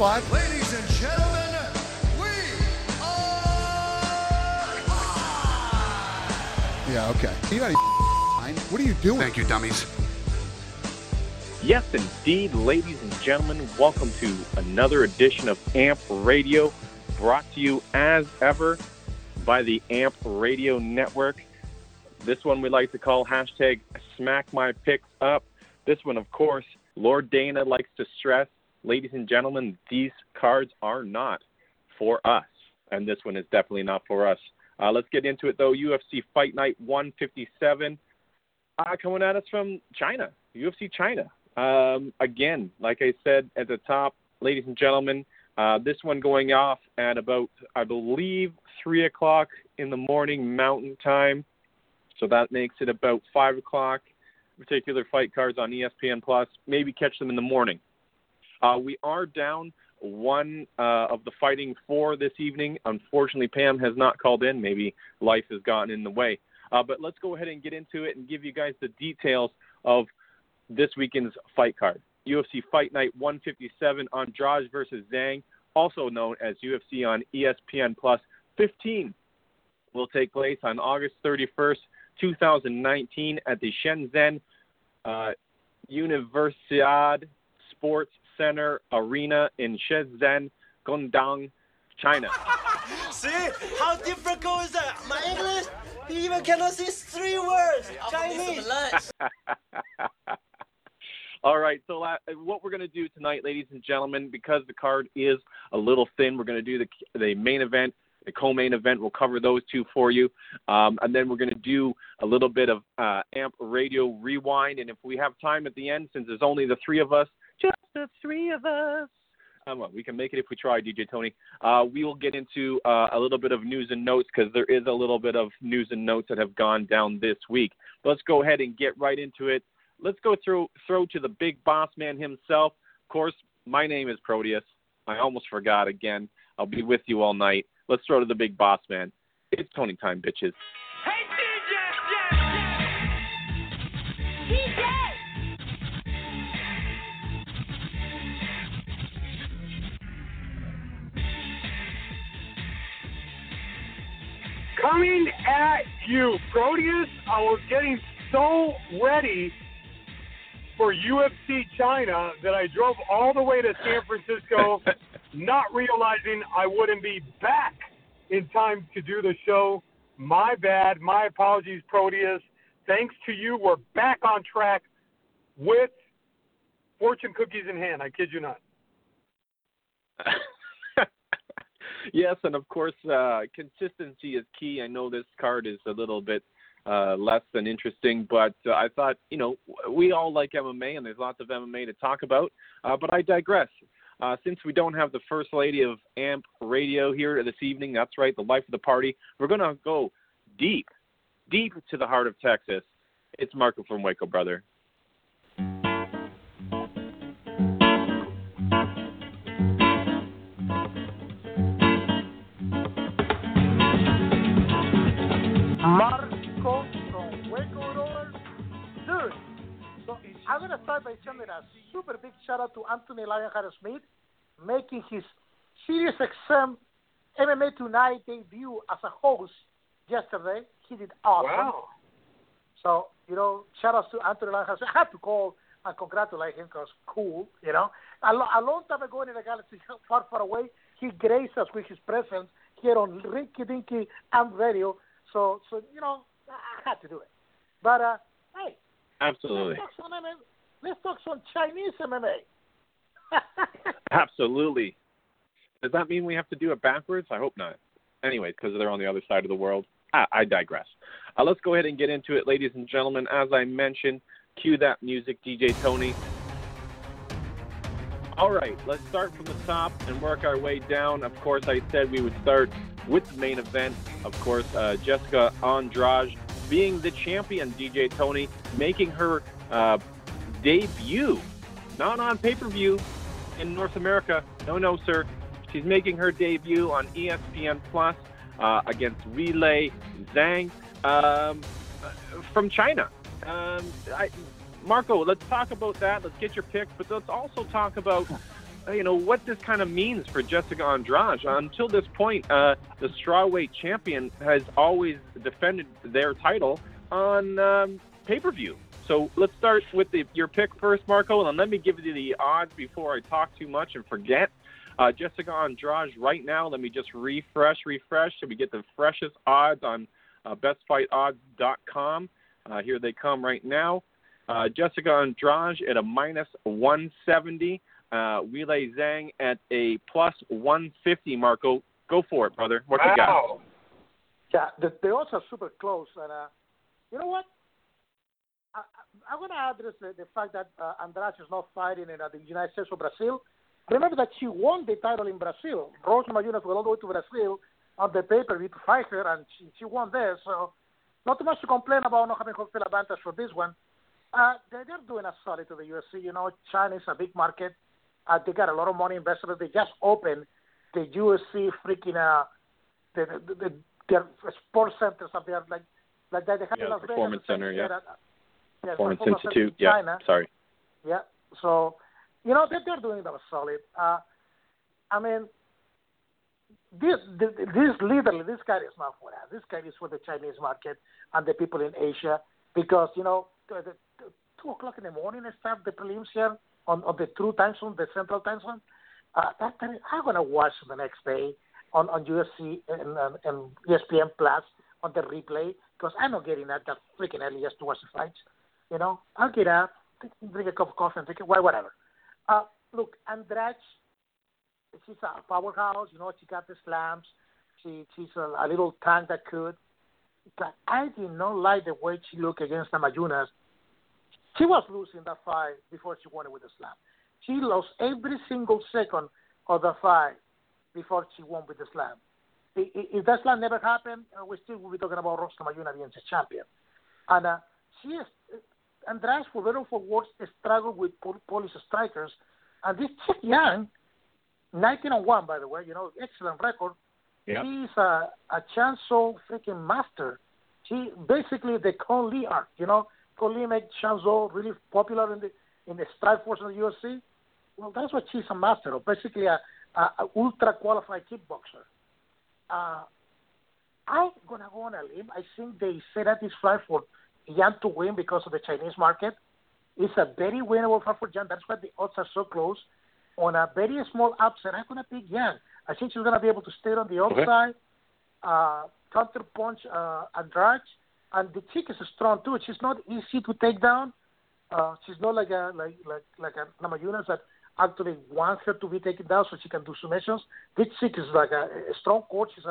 five. Ladies and gentlemen, we are... Yeah, okay. You got a mind. What are you doing? Thank you, dummies. Yes, indeed, ladies and gentlemen. Welcome to another edition of AMP Radio, brought to you as ever by the AMP Radio Network. This one we like to call hashtag Smack My Picks Up. This one, of course, Lord Dana likes to stress, ladies and gentlemen, these cards are not for us. And this one is definitely not for us. Let's get into it, though. UFC Fight Night 157 coming at us from China, UFC China. Again, like I said at the top, ladies and gentlemen, this one going off at about, I believe, 3 o'clock in the morning Mountain Time. So that makes it about 5 o'clock. Particular fight cards on ESPN Plus. Maybe catch them in the morning. We are down one of the Fighting Four this evening. Unfortunately, Pam has not called in. Maybe life has gotten in the way. But let's go ahead and get into it and give you guys the details of this weekend's fight card. UFC Fight Night 157, Andrade versus Zhang, also known as UFC on ESPN Plus 15, will take place on August 31st, 2019 at the Shenzhen Universiade Sports Center Arena in Shenzhen, Guangdong, China. See? How difficult is that? My English, you even cannot see 3 words. Chinese. All right, so what we're going to do tonight, ladies and gentlemen, because the card is a little thin, we're going to do the main event. The co-main event, we'll cover those 2 for you. And then we're going to do a little bit of AMP Radio Rewind. And if we have time at the end, since there's only the 3 of us, just the 3 of us, well, we can make it if we try, DJ Tony. We will get into a little bit of news and notes because there is a little bit of news and notes that have gone down this week. Let's go ahead and get right into it. Let's go throw to the big boss man himself. Of course, my name is Proteus. I almost forgot again. I'll be with you all night. Let's throw to the big boss, man. It's Tony time, bitches. Hey, DJ! DJ! Coming at you, Proteus. I was getting so ready for UFC China that I drove all the way to San Francisco not realizing I wouldn't be back in time to do the show. My bad. My apologies, Proteus. Thanks to you, we're back on track with fortune cookies in hand. I kid you not. Yes, and of course, consistency is key. I know this card is a little bit less than interesting, but I thought, we all like MMA, and there's lots of MMA to talk about, but I digress. Since we don't have the first lady of AMP Radio here this evening, that's right, the life of the party, we're going to go deep, deep to the heart of Texas. It's Marco from Waco, brother. Marco from Waco, brother. Dude, so I'm going to start by sending a super big shout-out to Anthony Lionheart-Smith, making his Sirius XM MMA Tonight debut as a host yesterday. He did awesome. Wow. So, shout-outs to Anthony Lionheart-Smith. I had to call and congratulate him because cool, A long time ago in the galaxy, far, far away, he graced us with his presence here on Rinky Dinky AMP Radio. So, I had to do it. But, hey. Absolutely. Let's talk some Chinese MMA. Absolutely. Does that mean we have to do it backwards? I hope not. Anyway, because they're on the other side of the world. I digress. Let's go ahead and get into it, ladies and gentlemen. As I mentioned, cue that music, DJ Tony. All right, let's start from the top and work our way down. Of course, I said we would start with the main event. Of course, Jessica Andrade being the champion, DJ Tony, making her debut, not on pay-per-view in North America. No, sir. She's making her debut on ESPN Plus against Weili Zhang from China. Marco, let's talk about that. Let's get your pick, but let's also talk about you know, what this kind of means for Jessica Andrade. Until this point, the strawweight champion has always defended their title on pay-per-view. So let's start with your pick first, Marco, and let me give you the odds before I talk too much and forget. Jessica Andrade right now, let me just refresh, so we get the freshest odds on bestfightodds.com. Here they come right now. Jessica Andrade at a minus 170. Weili Zhang at a plus 150. Marco, go for it, brother. What you got? Yeah, the odds are super close. And you know what? I'm going to address the fact that Andrade is not fighting in the United States or Brazil. Remember that she won the title in Brazil. Rose Namajunas went all the way to Brazil on the pay-per-view to fight her, and she won there. So not too much to complain about not having home field advantage for this one. They're doing a solid to the UFC. You know, China is a big market. They got a lot of money invested. They just opened the UFC freaking their sports center, something like that. They had the Performance Center, yeah. Performance Institute, in China. Yeah, so... You know, they're doing that solid. I mean, this guy is not for us. This guy is for the Chinese market and the people in Asia because, you know, 2 o'clock in the morning they start the prelims here on the true time zone, the central time zone. I'm going to watch the next day on UFC and ESPN Plus on the replay because I'm not getting that freaking early just to watch the fights. You know, I'll get up, drink a cup of coffee and drink it, whatever. Look, Andrade, she's a powerhouse. You know, she got the slams. She's a little tank that could. But I did not like the way she looked against Namajunas. She was losing that fight before she won it with the slam. She lost every single second of the fight before she won with the slam. If that slam never happened, we still would be talking about Rose Namajunas being the champion. And Andrade, for better or for worse, struggled with Polish strikers. And this chick Young, 19-1, by the way, you know, excellent record. Yeah. She's a Chanzo freaking master. She basically the Con Lee art, you know. Con Lee made Chanzo really popular in the strike force of the UFC. Well, that's what she's a master of, basically a ultra-qualified kickboxer. I'm going to go on a limb. I think they set up this fight for Jan to win because of the Chinese market. It's a very winnable fight for Jan. That's why the odds are so close. On a very small upset, I'm going to pick Jan. I think she's going to be able to stay on the outside, counterpunch Andrade. And the chick is strong, too. She's not easy to take down. She's not like a Namajunas that actually wants her to be taken down so she can do submissions. This chick is like a strong coach. She's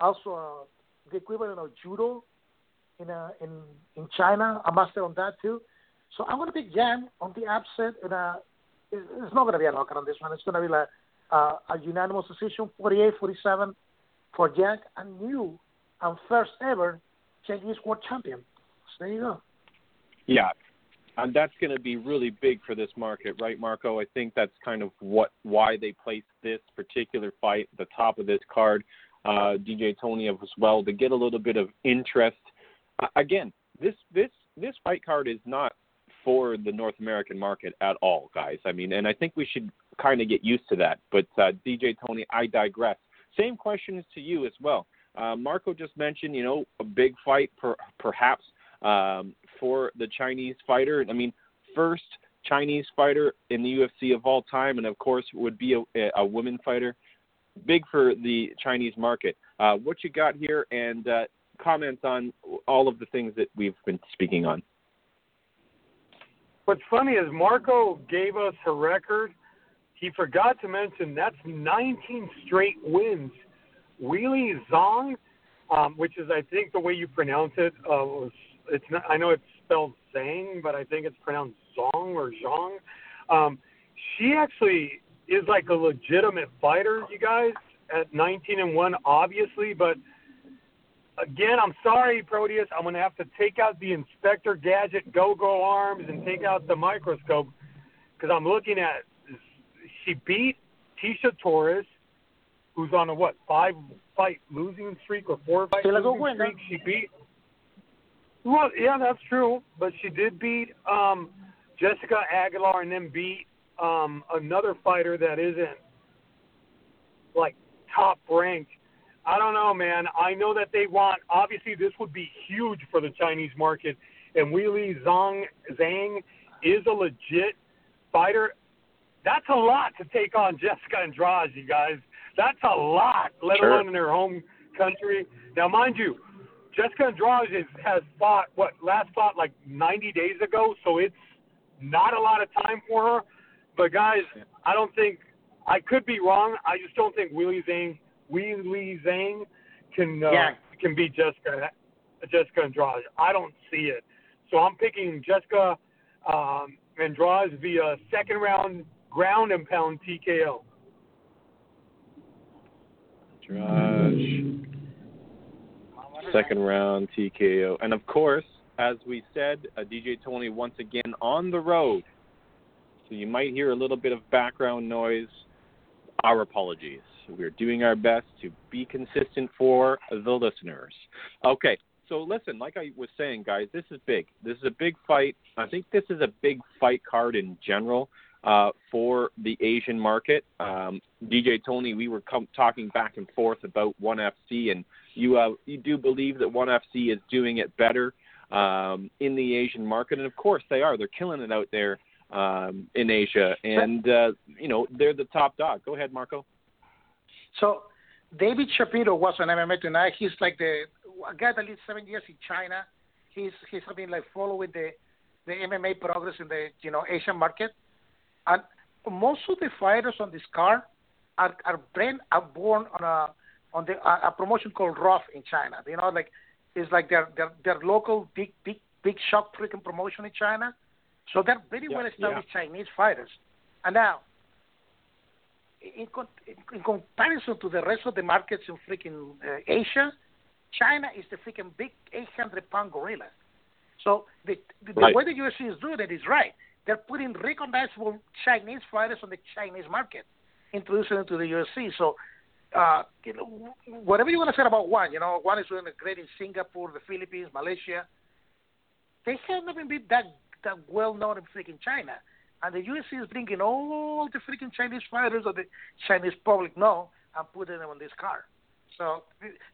also the equivalent of judo. In China, a master on that too. So I'm going to pick Jan on the upset. It's not going to be a knockout on this one. It's going to be like a unanimous decision, 48-47 for Jan, and new and first ever Chinese world champion. So there you go. Yeah, and that's going to be really big for this market, right, Marco? I think that's kind of why they placed this particular fight at the top of this card. DJ Tony as well, to get a little bit of interest. Again, this fight card is not for the North American market at all, guys. I mean, and I think we should kind of get used to that. But DJ Tony, I digress. Same questions to you as well. Marco just mentioned, you know, a big fight perhaps for the Chinese fighter. I mean, first Chinese fighter in the UFC of all time, and of course would be a women fighter. Big for the Chinese market. What you got here and comments on all of the things that we've been speaking on. What's funny is Marco gave us her record. He forgot to mention that's 19 straight wins. Weili Zhang, which is I think the way you pronounce it. It's not. I know it's spelled Zhang, but I think it's pronounced Zong or Zhang. She actually is like a legitimate fighter, you guys, at 19-1, obviously, but. Again, I'm sorry, Proteus. I'm going to have to take out the Inspector Gadget go-go arms and take out the microscope because I'm looking at she beat Tisha Torres, who's on a, what, 5-fight losing streak or 4-fight losing streak. She beat – well, yeah, that's true. But she did beat Jessica Aguilar and then beat another fighter that isn't, like, top ranked. I don't know, man. I know that they want – obviously, this would be huge for the Chinese market, and Weili Zhang is a legit fighter. That's a lot to take on Jessica Andrade, you guys. That's a lot, let sure. alone in her home country. Now, mind you, Jessica Andrade has fought, last fought like 90 days ago, so it's not a lot of time for her. But, guys, I don't think – I could be wrong. I just don't think Weili Zhang can beat Jessica Andrade. I don't see it. So I'm picking Jessica Andrade via second round ground and pound TKO. Andrade second round TKO, and of course, as we said, DJ Tony once again on the road. So you might hear a little bit of background noise. Our apologies. We're doing our best to be consistent for the listeners. Okay, so listen, like I was saying, guys, this is big. This is a big fight. I think this is a big fight card in general for the Asian market. DJ Tony, we were talking back and forth about ONE FC, and you do believe that ONE FC is doing it better in the Asian market, and of course they are. They're killing it out there in Asia, and they're the top dog. Go ahead, Marco. So David Shapiro was on MMA Tonight. He's like a guy that lives 7 years in China. He's been like following the MMA progress in the Asian market. And most of the fighters on this card are born on a promotion called ROF in China. You know, like it's like their local big shock freaking promotion in China. So they're very well established Chinese fighters. And now, in comparison to the rest of the markets in freaking Asia, China is the freaking big 800-pound gorilla. So the way the UFC is doing it is right. They're putting recognizable Chinese fighters on the Chinese market, introducing them to the UFC. So whatever you want to say about ONE, ONE is doing great in Singapore, the Philippines, Malaysia. They haven't even been that well-known in freaking China. And the UFC is bringing all the freaking Chinese fighters that the Chinese public know and putting them on this card. So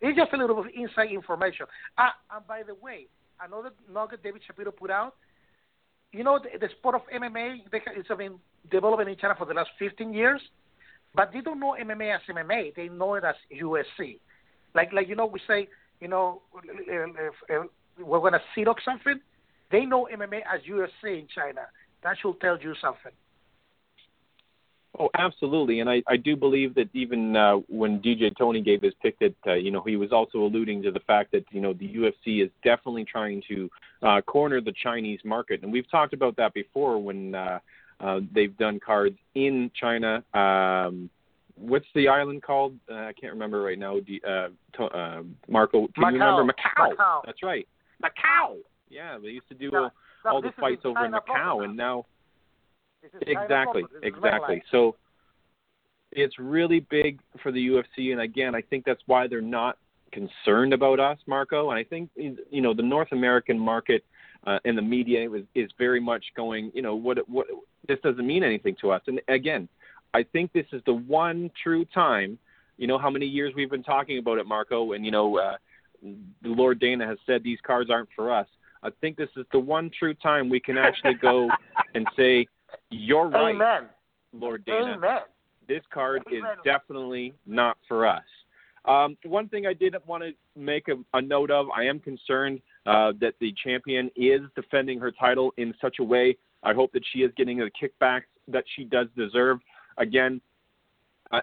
it's just a little bit of inside information. And by the way, another nugget David Shapiro put out, the sport of MMA, it's been developing in China for the last 15 years, but they don't know MMA as MMA. They know it as UFC. Like we say, we're going to sit up something. They know MMA as UFC in China. That should tell you something. Oh, absolutely. And I do believe that even when DJ Tony gave his pick that, he was also alluding to the fact that, the UFC is definitely trying to corner the Chinese market. And we've talked about that before when they've done cards in China. What's the island called? I can't remember right now. Marco, can you remember? Macau. That's right. Macau. Yeah, they used to do all the fights over in Macau, and now exactly. So it's really big for the UFC, and again, I think that's why they're not concerned about us, Marco. And I think the North American market and the media is very much going, what this doesn't mean anything to us. And again, I think this is the one true time. How many years we've been talking about it, Marco, and Lord Dana has said these cards aren't for us. I think this is the one true time we can actually go and say, you're right, amen. Lord Dana. Amen. This card is definitely not for us. One thing I didn't want to make a note of, I am concerned that the champion is defending her title in such a way. I hope that she is getting the kickbacks that she does deserve. Again,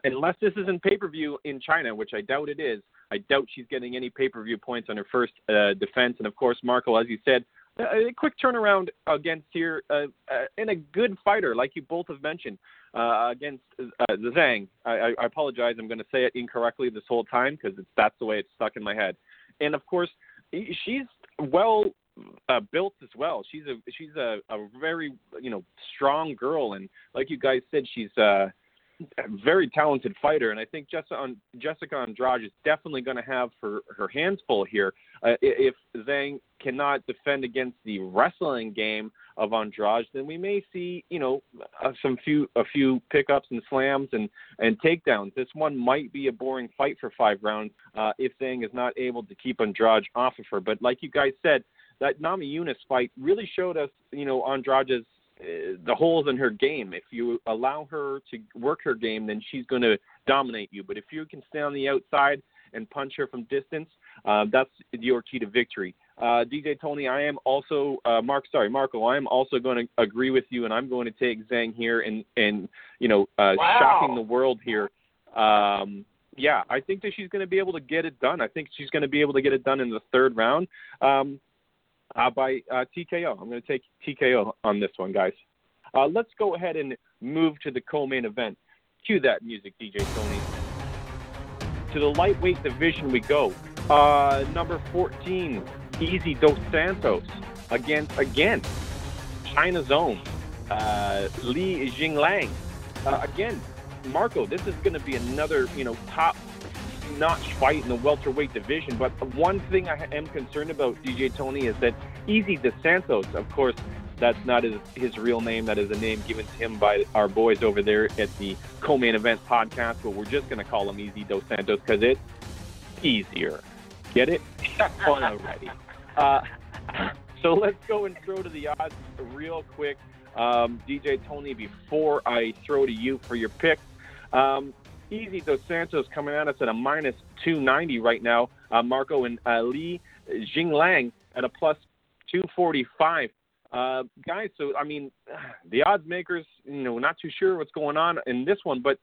unless this is in pay-per-view in China, which I doubt it is, I doubt she's getting any pay-per-view points on her first defense. And, of course, Marco, as you said, a quick turnaround against here and a good fighter, like you both have mentioned, against Zhang. I apologize. I'm going to say it incorrectly this whole time because that's the way it's stuck in my head. And, of course, she's well built as well. She's a very, strong girl. And like you guys said, she's a very talented fighter, and I think Jessica Andrade is definitely going to have her hands full here. If Zhang cannot defend against the wrestling game of Andrade, then we may see, you know, a few pickups and slams and takedowns. This one might be a boring fight for 5 rounds if Zhang is not able to keep Andrade off of her. But like you guys said, that Namajunas fight really showed us, you know, Andrade's the holes in her game. If you allow her to work her game, then she's going to dominate you. But if you can stay on the outside and punch her from distance, that's your key to victory. DJ Tony, I am also Marco, I am also going to agree with you, and I'm going to take Zhang here and you know, wow, shocking the world here. Yeah, I think that she's going to be able to get it done. I think she's going to be able to get it done in the 3rd round by TKO. I'm going to take TKO on this one, guys. Let's go ahead and move to the co-main event. Cue that music, DJ Tony. To the lightweight division we go. Number 14, Elisil Dos Santos against China's own Li Jingliang. Again, Marco, this is going to be another, you know, top-notch fight in the welterweight division. But one thing I am concerned about, DJ Tony, is that Elisil Dos Santos, of course, that's not his real name. That is a name given to him by our boys over there at the Co-Main Event podcast, but we're just going to call him Elisil Dos Santos because it's easier. Get it? Fun already. So let's go and throw to the odds real quick. DJ Tony, before I throw to you for your picks, Elisil Dos Santos coming at us at a minus 290 right now, Marco, and Li Jingliang at a plus 245. Guys, so, I mean, the odds makers, you know, not too sure what's going on in this one, but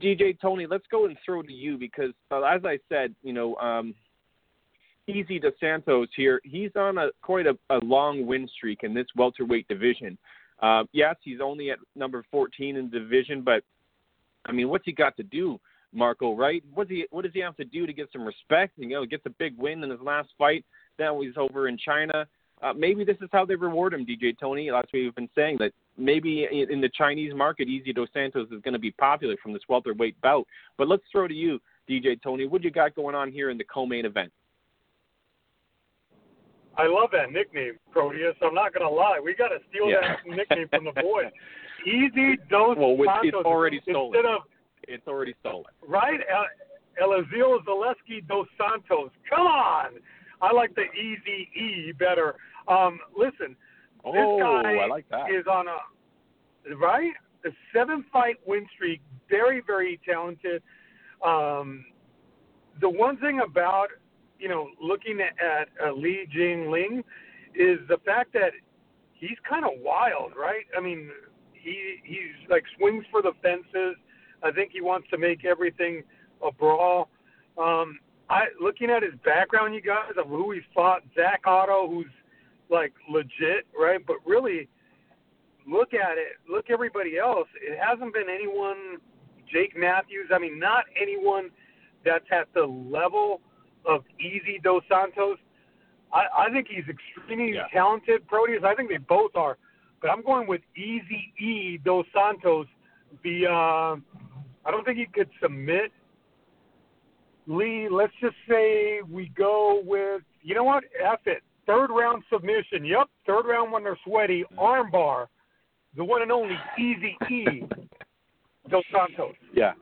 DJ Tony, let's go and throw to you because, as I said, you know, Elisil Dos Santos here, he's on quite a long win streak in this welterweight division. Yes, he's only at number 14 in the division, but, I mean, what's he got to do, Marco, right? What does he have to do to get some respect? You know, gets a big win in his last fight. Now he's over in China. Maybe this is how they reward him, DJ Tony. That's what we've been saying, that maybe in the Chinese market, Elisil Dos Santos is going to be popular from this welterweight bout. But let's throw to you, DJ Tony. What do you got going on here in the co-main event? I love that nickname, Proteus. I'm not going to lie. We got to steal that nickname from the boys. Elisil Dos Santos. It's already stolen. It's already stolen. Right? Elisil Zaleski Dos Santos. Come on! I like the EZE better. Listen, this guy I like that. Is on a 7-fight win streak, very, very talented. The one thing about, you know, looking at Li Jingliang is the fact that he's kind of wild, right? I mean, he's like swings for the fences. I think he wants to make everything a brawl. Looking at his background, you guys, of who he fought, Zach Otto, who's, like, legit, right? But really, look at it. Look everybody else. It hasn't been anyone, Jake Matthews. I mean, not anyone that's at the level of Elisil Dos Santos. I think he's extremely talented, Proteus. I think they both are. But I'm going with Elisil Dos Santos. I don't think he could submit Lee, let's just say we go with, you know what? F it. 3rd round submission. Yep. 3rd round when they're sweaty. Armbar. The one and only Elisil Dos Santos. Yeah.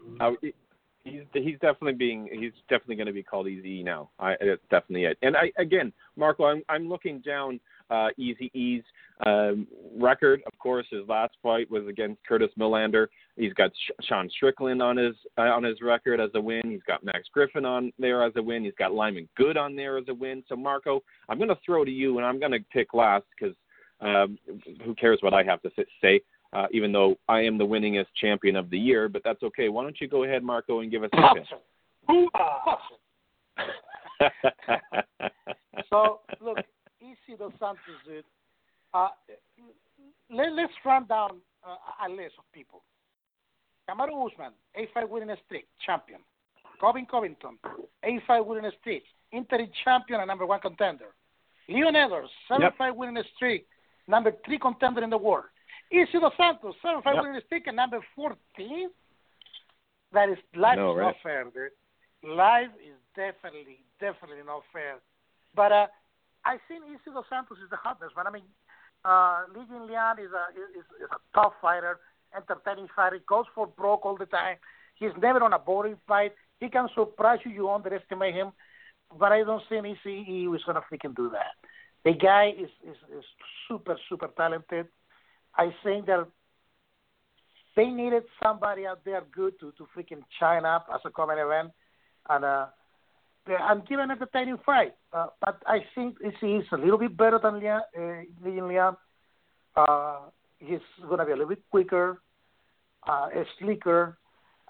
He's definitely going to be called Elisil now. That's definitely it. And again, Marco, I'm looking down Elisil's record. Of course, his last fight was against Curtis Millender. He's got Sean Strickland on his record as a win. He's got Max Griffin on there as a win. He's got Lyman Good on there as a win. So, Marco, I'm going to throw to you, and I'm going to pick last because who cares what I have to say, even though I am the winningest champion of the year, but that's okay. Why don't you go ahead, Marco, and give us a pick? So, look, Elisil Dos Santos, dude. Let's run down a list of people. Kamaru Usman, 8-5 winning streak, champion. Colby Covington, 8-5 winning streak, interim champion and number 1 contender. Leon Edwards, 7-5 winning streak, number 3 contender in the world. Elisil Dos Santos, 7-5 winning streak and number 14. That is not fair, dude. Life is definitely not fair. But I think Elisil Dos Santos is the hotness, man. I mean, Li Jingliang is a tough fighter, entertaining fighter. He goes for broke all the time. He's never on a boring fight. He can surprise you. You underestimate him. But I don't see an ECE who's going to freaking do that. The guy is super, super talented. I think that they needed somebody out there good to freaking shine up as a common event and give an entertaining fight. But I think ECE is a little bit better than Li Jingliang. He's going to be a little bit quicker, sleeker.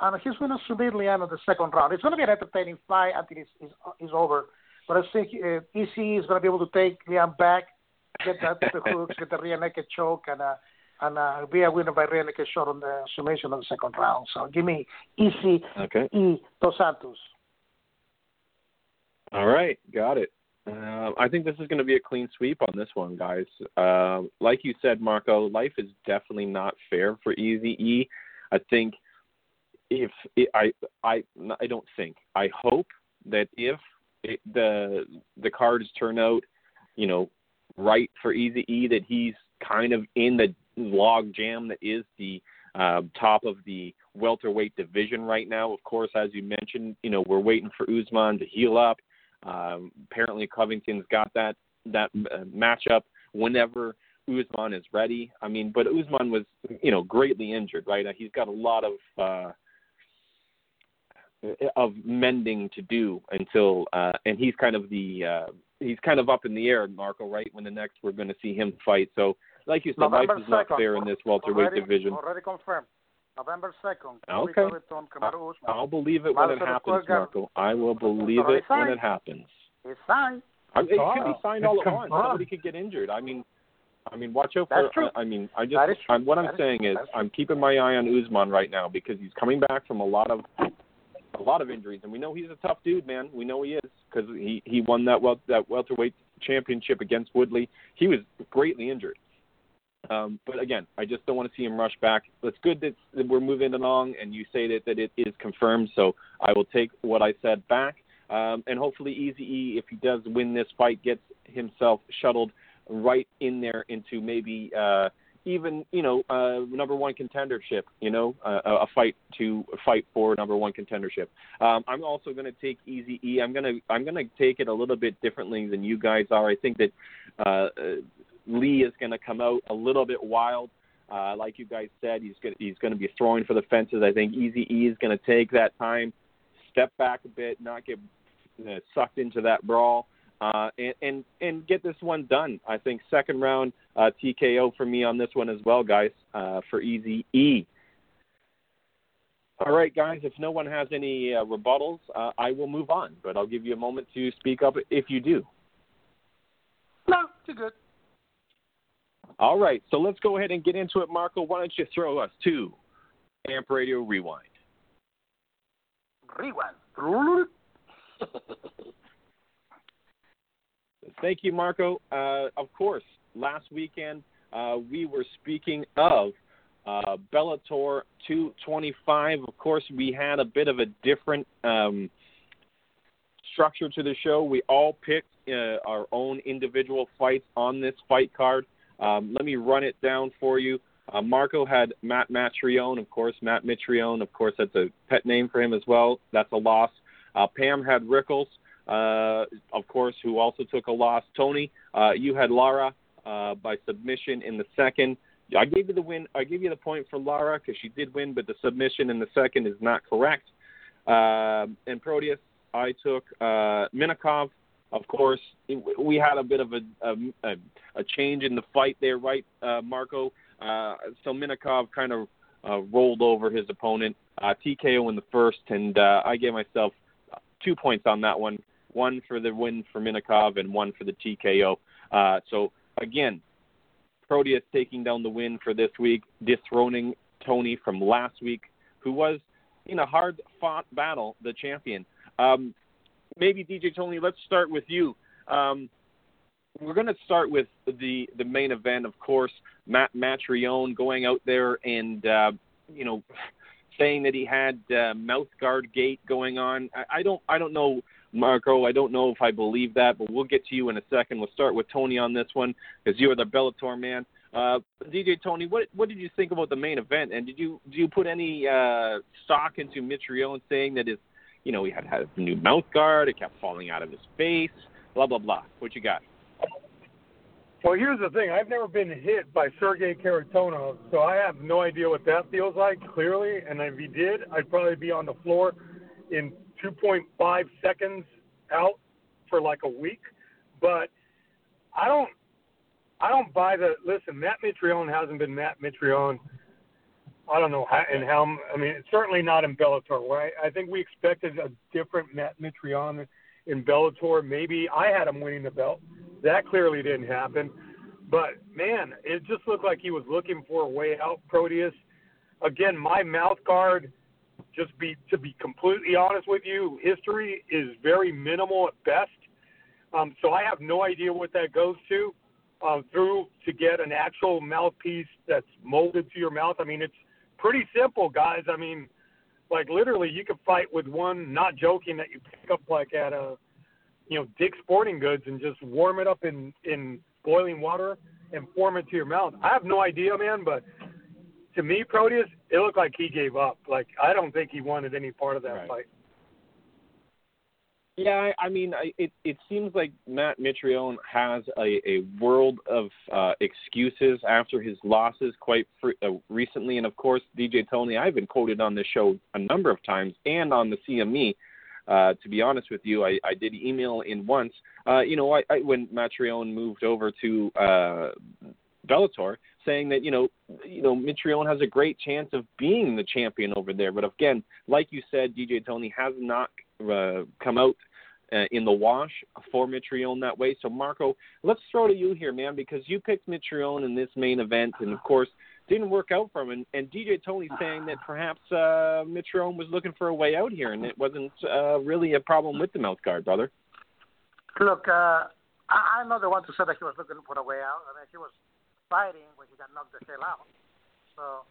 And he's going to submit Leon in the second round. It's going to be an entertaining fight until it's over. But I think ECE is going to be able to take Leon back, get that to the hooks, get the rear naked choke, and be a winner by rear naked shot on the summation of the second round. So give me ECE Dos Santos. All right, got it. I think this is going to be a clean sweep on this one, guys. Like you said, Marco, life is definitely not fair for ECE. I think. I hope that if the cards turn out, right for ECE, that he's kind of in the log jam that is the top of the welterweight division right now. Of course, as you mentioned, we're waiting for Usman to heal up. Apparently, Covington's got that matchup whenever Usman is ready. I mean, but Usman was greatly injured, right? He's got a lot of mending to do until, and he's kind of up in the air, Marco, right? When the next we're going to see him fight. So, like you said, November life is 2nd, not fair in this welterweight division. Already confirmed, November 2nd. Okay, I'll believe it when it happens, Marco. I will believe it when it happens. It's signed. It could be signed all at once. Somebody could get injured. I mean, watch out for. I'm keeping my eye on Usman right now because he's coming back from a lot of injuries, and we know he's a tough dude, man. We know he is because he won that welterweight championship against Woodley. He was greatly injured, but again, I just don't want to see him rush back. It's good that we're moving along, and you say that it is confirmed. So I will take what I said back, and hopefully ECE, if he does win this fight, gets himself shuttled right in there into maybe even number one contendership, a fight to fight for number one contendership. I'm also going to take ECE. I'm going to take it a little bit differently than you guys are. I think that Lee is going to come out a little bit wild, like you guys said. He's going to be throwing for the fences. I think ECE is going to take that time, step back a bit, not get sucked into that brawl. And get this one done. I think second round TKO for me on this one as well, guys, for ECE. All right, guys, if no one has any rebuttals, I will move on, but I'll give you a moment to speak up if you do. No, you're good. All right, so let's go ahead and get into it, Marco. Why don't you throw us to Amp Radio Rewind. Rewind. Thank you, Marco. Of course, last weekend we were speaking of Bellator 225. Of course, we had a bit of a different structure to the show. We all picked our own individual fights on this fight card. Let me run it down for you. Marco had Matt Mitrione, of course. Matt Mitrione, of course, that's a pet name for him as well. That's a loss. Pam had Rickles. Of course, who also took a loss. Tony, you had Lara by submission in the second. I gave you the win. I gave you the point for Lara because she did win, but the submission in the second is not correct. And Proteus, I took Minakov. Of course, we had a bit of a change in the fight there, right, Marco? So Minakov kind of rolled over his opponent, TKO in the first, and I gave myself 2 points on that one. One for the win for Minakov and one for the TKO. So, again, Proteus taking down the win for this week, dethroning Tony from last week, who was, in a hard-fought battle, the champion. Maybe, DJ Tony, let's start with you. We're going to start with the main event, of course, Matt Mitrione going out there and, saying that he had mouth guard gate going on. I don't know Marco, I don't know if I believe that, but we'll get to you in a second. We'll start with Tony on this one because you are the Bellator man. DJ Tony, what did you think about the main event? And do you put any stock into Mitrione saying that his, you know, he had a new mouth guard, it kept falling out of his face, blah, blah, blah. What you got? Well, here's the thing. I've never been hit by Sergey Karatonov, so I have no idea what that feels like, clearly. And if he did, I'd probably be on the floor in 2.5 seconds out for like a week. But I don't buy the – listen, Matt Mitrione hasn't been Matt Mitrione. I don't know how, and how – I mean, certainly not in Bellator, right? I think we expected a different Matt Mitrione in Bellator. Maybe I had him winning the belt. That clearly didn't happen. But, man, it just looked like he was looking for a way out, Proteus. Again, my mouth guard, to be completely honest with you, history is very minimal at best. So I have no idea what that goes to through to get an actual mouthpiece that's molded to your mouth. I mean, it's pretty simple, guys. I mean, like literally you could fight with one, not joking, that you pick up like at a – you know, Dick's Sporting Goods and just warm it up in boiling water and form it to your mouth. I have no idea, man, but to me, Proteus, it looked like he gave up. Like, I don't think he wanted any part of that fight. Yeah, I mean, it seems like Matt Mitrione has a world of excuses after his losses quite recently. And, of course, DJ Tony, I've been quoted on this show a number of times and on the CME. To be honest with you, I did email in once. When Mitrione moved over to Bellator, saying that you know Mitrione has a great chance of being the champion over there. But again, like you said, DJ Tony has not come out in the wash for Mitrione that way. So Marco, let's throw to you here, man, because you picked Mitrione in this main event, and of course didn't work out for him, and DJ Tony saying that perhaps Mitrione was looking for a way out here, and it wasn't really a problem with the mouth guard, brother. Look, I'm not the one to say that he was looking for a way out. I mean, he was fighting when he got knocked the hell out. So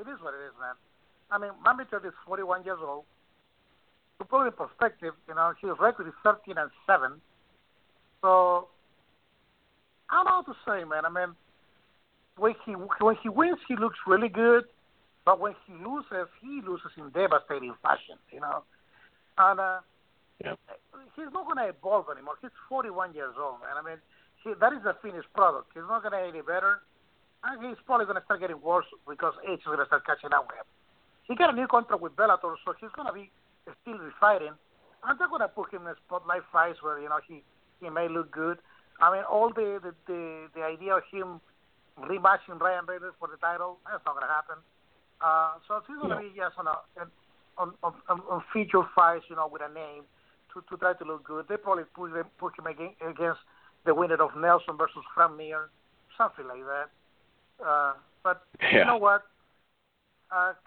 it is what it is, man. I mean, Mitrione is 41 years old. To put it in perspective, you know, his record is 13-7. So I'm out to say, man. I mean, when he wins, he looks really good, but when he loses in devastating fashion, you know. And he's not going to evolve anymore. He's 41 years old, and I mean, that is a finished product. He's not going to get any better, and he's probably going to start getting worse because age is going to start catching up with him. He got a new contract with Bellator, so he's going to be still fighting, and they're going to put him in spotlight fights where, you know, he may look good. I mean, all the idea of him rematching Ryan Bader for the title, that's not going to happen. So he's going to be just on feature fights, you know, with a name to try to look good. They probably put him against the winner of Nelson versus Frank Mir, something like that. You know what?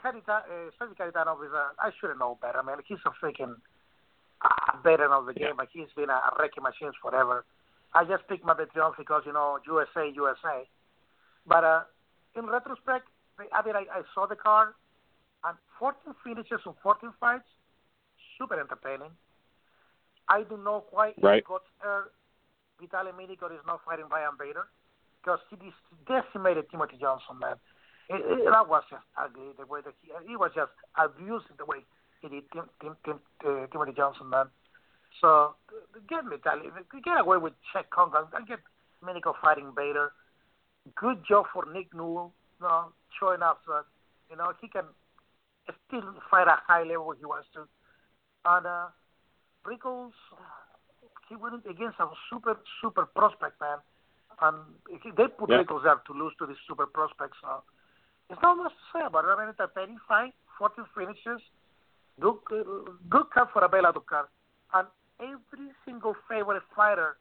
Sergey Karitanov is I should know better. I mean, he's a freaking veteran of the game. Like, he's been a wrecking machine forever. I just picked my Mitrione because, you know, USA. But in retrospect, I saw the card, and 14 finishes in 14 fights, super entertaining. I don't know why it got Vitaly Minakov is not fighting Ryan Bader, because he decimated Timothy Johnson, man. That was just ugly, the way that he was just abusing the way he did Timothy Johnson, man. So get away with Czech Congo and get Minakov fighting Bader. Good job for Nick Newell, you know, showing up that, you know, he can still fight at a high level if he wants to. And Rickles, he went against a super prospect, man. And they put Rickles there to lose to this super prospect. So it's not much to say about it. I mean, it's a penny fight, 14 finishes, good card for a Bellator card. And every single favorite fighter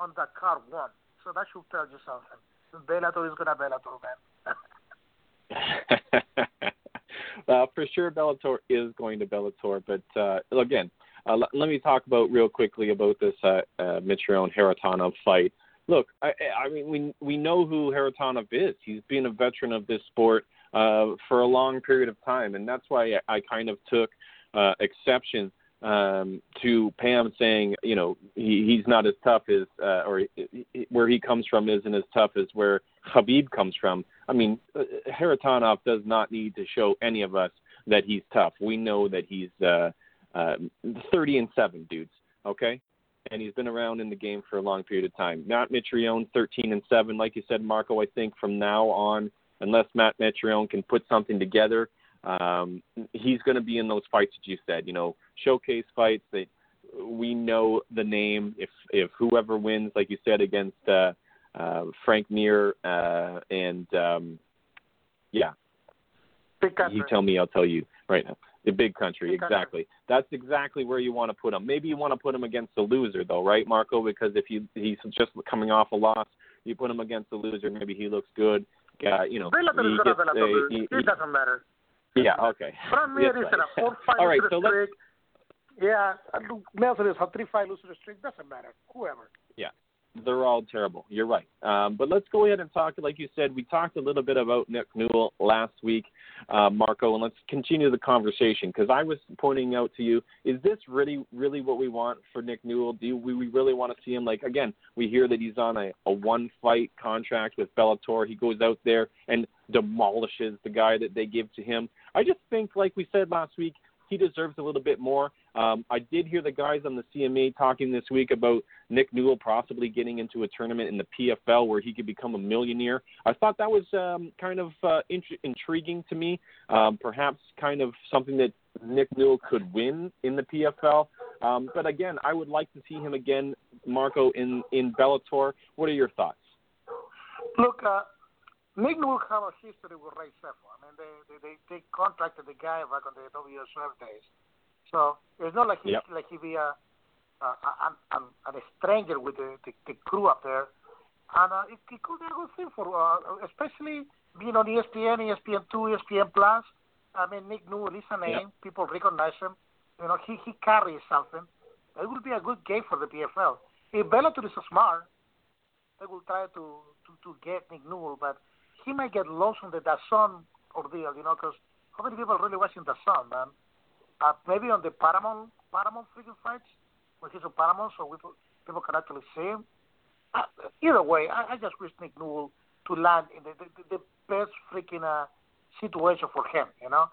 on that card won. So that should tell you something. Bellator is going to Bellator, man. For sure, Bellator is going to Bellator. But, again, let me talk about real quickly about this Mitrione-Haritanov fight. Look, I mean, we know who Haritanov is. He's been a veteran of this sport for a long period of time, and that's why I kind of took exception to Pam saying, you know, he's not as tough as, where he comes from isn't as tough as where Khabib comes from. I mean, Haritanov does not need to show any of us that he's tough. We know that he's 30-7, dudes, okay? And he's been around in the game for a long period of time. Matt Mitrione, 13-7. Like you said, Marco, I think from now on, unless Matt Mitrione can put something together, he's going to be in those fights that you said, you know, showcase fights that we know the name. If whoever wins, like you said, against Frank Mir and, yeah, you tell me, I'll tell you right now. The big country, big exactly. Country. That's exactly where you want to put him. Maybe you want to put him against the loser, though, right, Marco? Because if he's just coming off a loss, you put him against the loser, maybe he looks good. You know, it doesn't matter. Yeah, okay. From me, it's a 4-5 All right, so let's... Yeah, Nelson is a 3-5 loser streak. Doesn't matter. Whoever. Yeah, they're all terrible. You're right. But let's go ahead and talk. Like you said, we talked a little bit about Nick Newell last week, Marco, and let's continue the conversation because I was pointing out to you, is this really, really what we want for Nick Newell? Do we really want to see him? Like, again, we hear that he's on a one-fight contract with Bellator. He goes out there and demolishes the guy that they give to him. I just think, like we said last week, he deserves a little bit more. I did hear the guys on the CMA talking this week about Nick Newell possibly getting into a tournament in the PFL where he could become a millionaire. I thought that was kind of intriguing to me, perhaps kind of something that Nick Newell could win in the PFL. But, again, I would like to see him again, Marco, in Bellator. What are your thoughts? Look, Nick Newell has a history with Ray Sefo. I mean, they contracted the guy back on the WSOF days. So it's not like he like he'd be a stranger with the crew up there. And it could be a good thing for, especially being on ESPN, ESPN2, ESPN Plus. I mean, Nick Newell is a name. Yep. People recognize him. You know, he carries something. It would be a good game for the PFL. If Bellator is smart, they will try to get Nick Newell, but he might get lost on the DAZN ordeal, you know, because how many people really watching DAZN, man? Maybe on the Paramount freaking fights, which is on Paramount, so people can actually see him. Either way, I just wish Nick Newell to land in the best freaking situation for him, you know.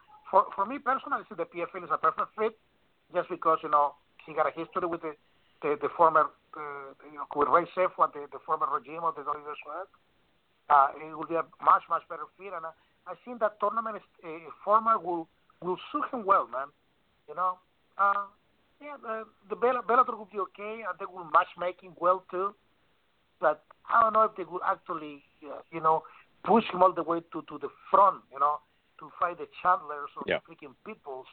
For me personally, the PFL is a perfect fit, just because, you know, he got a history with the former, you know, with Ray Sefo and the former regime of the WSOF. It will be a much, much better fit, and I think that tournament format will suit him well, man. You know, the Bellator will be okay, and they will matchmaking well too. But I don't know if they will actually, you know, push him all the way to the front, you know, to fight the Chandlers or the freaking Peoples.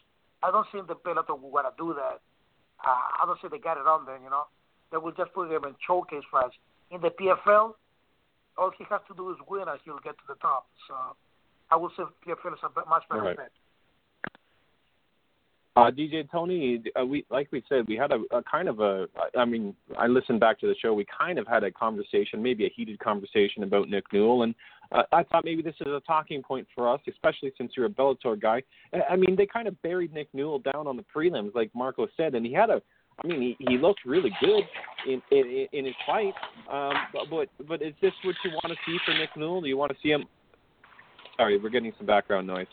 I don't think the Bellator will want to do that. I don't think they got it on there, you know. They will just put him in showcase fights. In the PFL, all he has to do is win, and he'll get to the top. So I would say PFL is a much better bet. DJ Tony, we had a kind of I mean, I listened back to the show. We kind of had a conversation, maybe a heated conversation about Nick Newell, and I thought maybe this is a talking point for us, especially since you're a Bellator guy. I mean, they kind of buried Nick Newell down on the prelims, like Marco said, and he had he looked really good in his fight. But is this what you want to see for Nick Newell? Do you want to see him? Sorry, we're getting some background noise.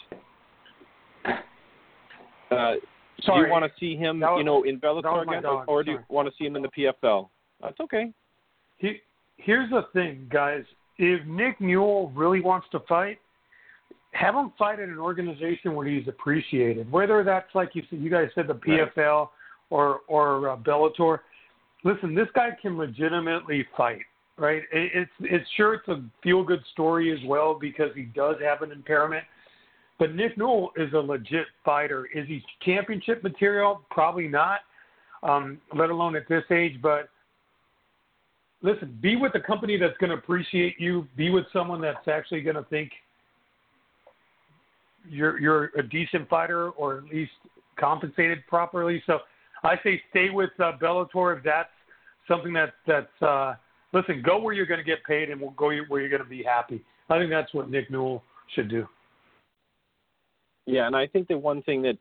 Sorry. Do you want to see him, you know, in Bellator again, or do you want to see him in the PFL? That's okay. Here's the thing, guys. If Nick Newell really wants to fight, have him fight in an organization where he's appreciated. Whether that's, like you guys said, the PFL or Bellator. Listen, this guy can legitimately fight, right? It's a feel-good story as well because he does have an impairment. But Nick Newell is a legit fighter. Is he championship material? Probably not, let alone at this age. But listen, be with a company that's going to appreciate you. Be with someone that's actually going to think you're a decent fighter or at least compensated properly. So I say stay with Bellator if that's something listen, go where you're going to get paid and go where you're going to be happy. I think that's what Nick Newell should do. Yeah, and I think the one thing that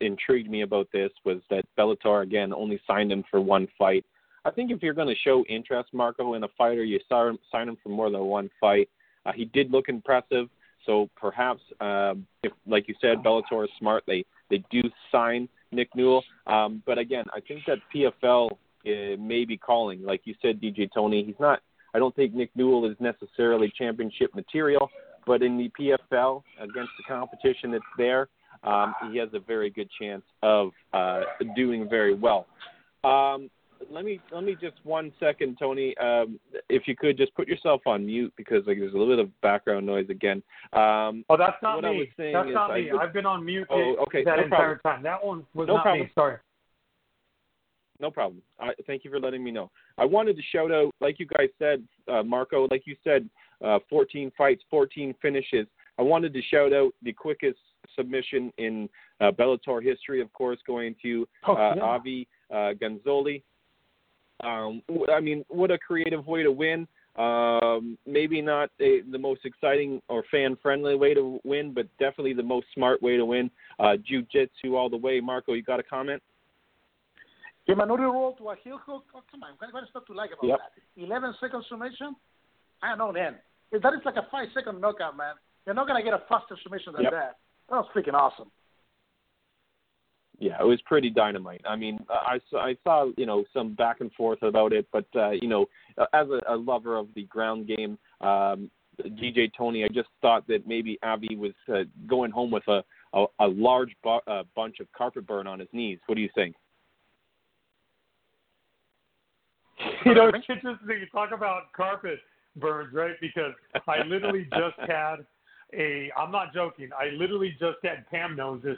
intrigued me about this was that Bellator, again, only signed him for one fight. I think if you're going to show interest, Marco, in a fighter, you sign him for more than one fight. He did look impressive, so perhaps, if, like you said, Bellator is smart. They do sign Nick Newell. But, again, I think that PFL may be calling. Like you said, DJ Tony, he's not – I don't think Nick Newell is necessarily championship material, but in the PFL, against the competition that's there, he has a very good chance of doing very well. Let me just 1 second, Tony. If you could just put yourself on mute because there's a little bit of background noise again. Oh, that's not me. That's not me. I've been on mute that entire time. That one was not me. Sorry. No problem. Thank you for letting me know. I wanted to shout out, like you guys said, Marco, like you said, 14 fights, 14 finishes. I wanted to shout out the quickest submission in Bellator history, of course, going to Avi Ganzoli. I mean, what a creative way to win. Maybe not the most exciting or fan-friendly way to win, but definitely the most smart way to win. Jiu-jitsu all the way. Marco, you got a comment? Gave another roll to a heel hook. Oh, come on. What is not to like about that? 11-second submission? I don't know, man. That is like a 5-second knockout, man. You're not going to get a faster submission than that. That was freaking awesome. Yeah, it was pretty dynamite. I mean, I saw, you know, some back and forth about it, but, you know, as a lover of the ground game, DJ Tony, I just thought that maybe Avi was going home with a large bunch of carpet burn on his knees. What do you think? You know, it's interesting you talk about carpet burns, right? Because I literally just had I'm not joking, I literally just had, Pam knows this,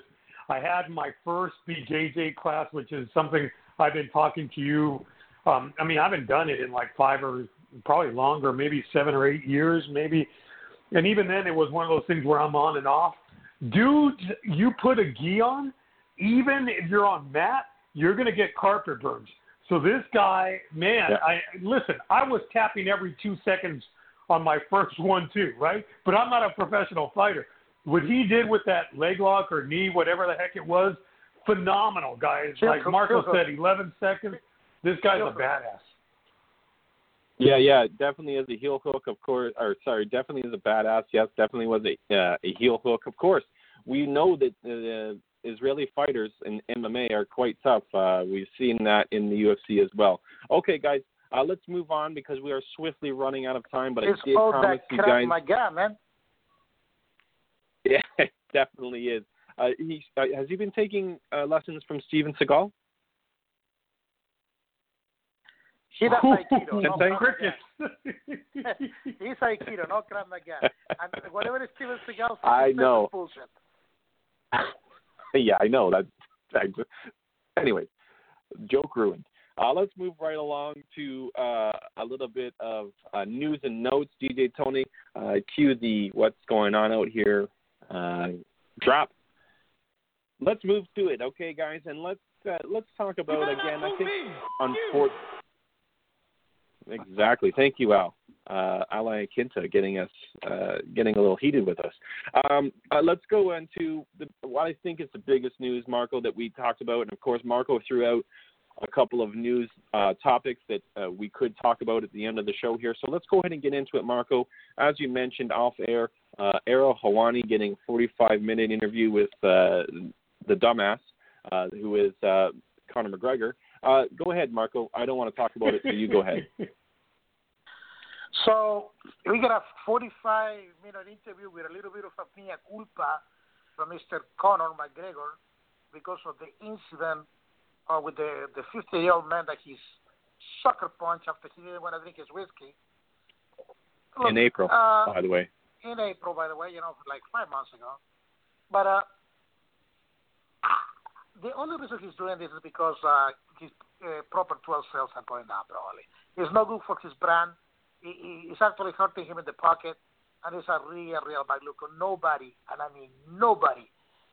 I had my first BJJ class, which is something I've been talking to you. I mean, I haven't done it in like 7 or 8 years, maybe. And even then, it was one of those things where I'm on and off. Dude, you put a gi on, even if you're on mat, you're going to get carpet burns. So this guy, man, I was tapping every 2 seconds on my first 1-2, right? But I'm not a professional fighter. What he did with that leg lock or knee, whatever the heck it was, phenomenal, guys. Like Marco said, 11 seconds. This guy's a badass. Yeah, definitely as a heel hook, of course. Or sorry, definitely as a badass. Yes, definitely was a heel hook, of course. We know that the Israeli fighters in MMA are quite tough. We've seen that in the UFC as well. Okay, guys, let's move on because we are swiftly running out of time. But I did promise you guys. My God, man. Yeah, it definitely is. Has he been taking lessons from Steven Seagal? He does Aikido. No He's Aikido, no Krav Maga. And whatever Steven Seagal says, I know. Bullshit. Yeah, I know. Anyway, joke ruined. Let's move right along to a little bit of news and notes. DJ Tony, cue the what's going on out here. Drop. Let's move to it, okay, guys, and let's talk about again. I think exactly. Thank you, Al. Ally Akinta getting a little heated with us. Let's go into what I think is the biggest news, Marco, that we talked about, and of course, Marco threw out a couple of news topics that we could talk about at the end of the show here. So let's go ahead and get into it, Marco. As you mentioned off air, Ariel Helwani getting a 45-minute interview with the dumbass, who is Conor McGregor. Go ahead, Marco. I don't want to talk about it, so you go ahead. So we got a 45-minute interview with a little bit of a mea culpa from Mr. Conor McGregor because of the incident with the 50-year-old man that he sucker punched after he didn't want to drink his whiskey. Look, in April, by the way, you know, like 5 months ago. But the only reason he's doing this is because his Proper 12 sales are going down, probably. It's not good for his brand. It's actually hurting him in the pocket, and it's a real bad look. Nobody, and I mean nobody,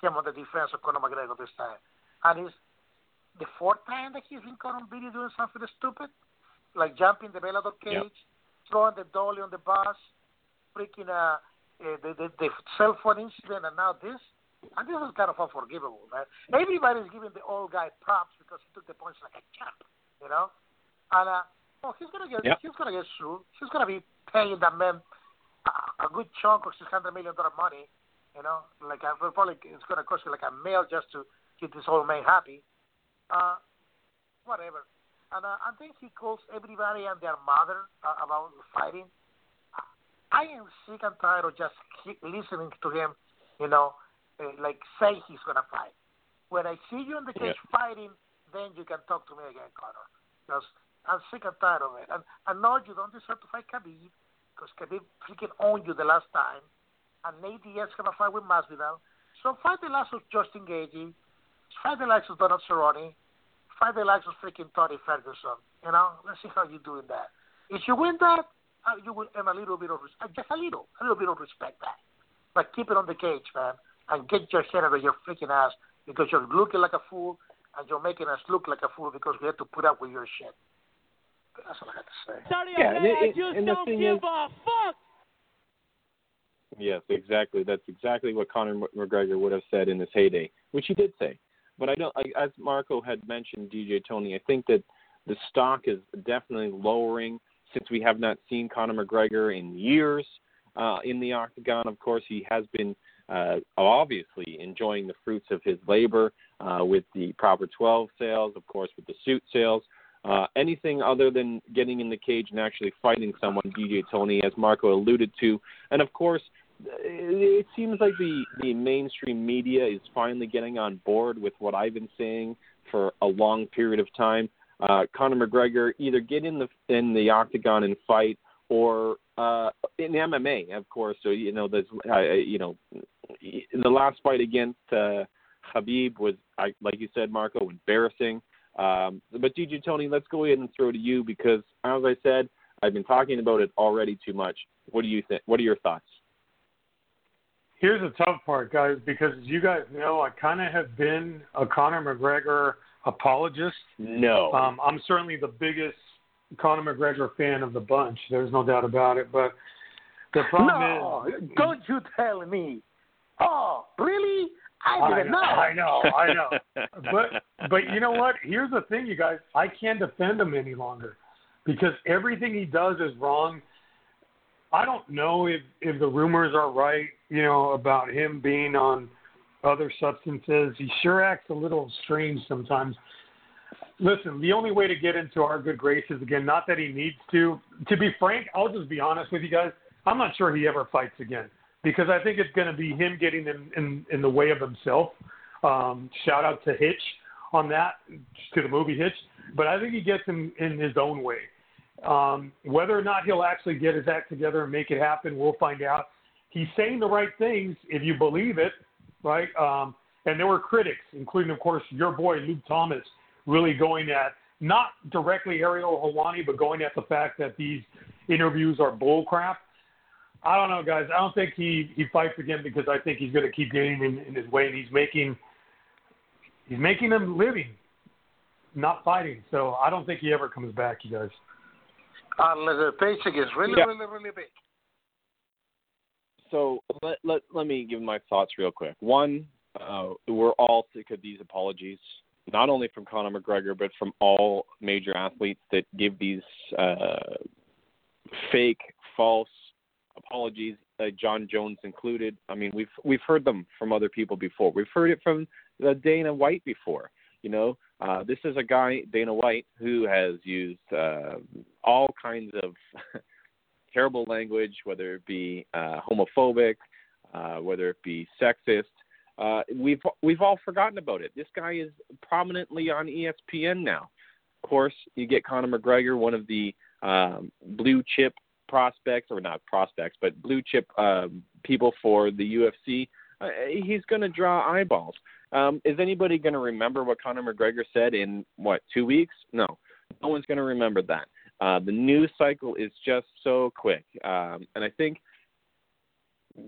came on the defense of Conor McGregor this time. And it's the fourth time that he's been caught on video doing something stupid, like jumping the Bellator cage, throwing the dolly on the bus, freaking the cell phone incident, and now this. And this is kind of unforgivable, man. Everybody's giving the old guy props because he took the punch like a champ, you know. And he's gonna get sued. He's gonna be paying that man a good chunk of $600 million money, you know. Like probably it's gonna cost you like a meal just to keep this old man happy. Whatever. And I think he calls everybody and their mother about fighting. I am sick and tired of just listening to him, you know, like say he's going to fight. When I see you in the cage fighting, then you can talk to me again, Conor. Because I'm sick and tired of it. And I know you don't deserve to fight Khabib, because Khabib freaking owned you the last time. And Nate Diaz is going to fight with Masvidal. So fight the likes of Justin Gaethje. Fight the likes of Donald Cerrone. Fight the likes of freaking Tony Ferguson. You know, let's see how you do in that. If you win that, you will earn a little bit of respect back. But keep it on the cage, man, and get your head out of your freaking ass, because you're looking like a fool and you're making us look like a fool because we have to put up with your shit. That's all I have to say. Sorry, I just don't give a fuck. Yes, exactly. That's exactly what Conor McGregor would have said in his heyday, which he did say. But I don't. As Marco had mentioned, DJ Tony, I think that the stock is definitely lowering since we have not seen Conor McGregor in years in the octagon. Of course, he has been obviously enjoying the fruits of his labor with the Proper 12 sales, of course, with the suit sales. Anything other than getting in the cage and actually fighting someone, DJ Tony, as Marco alluded to. And, of course, it seems like the mainstream media is finally getting on board with what I've been saying for a long period of time. Conor McGregor, either get in the octagon and fight, or in MMA, of course. So you know, there's the last fight against Khabib was, like you said, Marco, embarrassing. But DJ Tony, let's go ahead and throw to you, because as I said, I've been talking about it already too much. What do you think? What are your thoughts? Here's the tough part, guys, because as you guys know, I kind of have been a Conor McGregor apologist. No. I'm certainly the biggest Conor McGregor fan of the bunch. There's no doubt about it. But the problem is... Don't you tell me. Oh, really? I didn't know. But you know what? Here's the thing, you guys. I can't defend him any longer because everything he does is wrong. I don't know if the rumors are right, you know, about him being on other substances. He sure acts a little strange sometimes. Listen, the only way to get into our good graces, again, not that he needs to. To be frank, I'll just be honest with you guys. I'm not sure he ever fights again, because I think it's going to be him getting in the way of himself. Shout out to Hitch on that, to the movie Hitch. But I think he gets in his own way. Whether or not he'll actually get his act together and make it happen, we'll find out. He's saying the right things, if you believe it, right? And there were critics, including, of course, your boy Luke Thomas, really going at, not directly Ariel Helwani, but going at the fact that these interviews are bull crap. I don't know, guys. I don't think he fights again, because I think he's going to keep getting in his way, and he's making them living, not fighting. So I don't think he ever comes back, you guys. Unless the paycheck is really big. So let me give my thoughts real quick. One, we're all sick of these apologies, not only from Conor McGregor, but from all major athletes that give these fake, false apologies, John Jones included. I mean, we've heard them from other people before. We've heard it from Dana White before. You know, this is a guy, Dana White, who has used all kinds of terrible language, whether it be homophobic, whether it be sexist. We've all forgotten about it. This guy is prominently on ESPN now. Of course, you get Conor McGregor, one of the blue chip prospects, or not prospects, but blue chip people for the UFC. He's going to draw eyeballs. Is anybody going to remember what Conor McGregor said in, 2 weeks? No one's going to remember that. The news cycle is just so quick. And I think,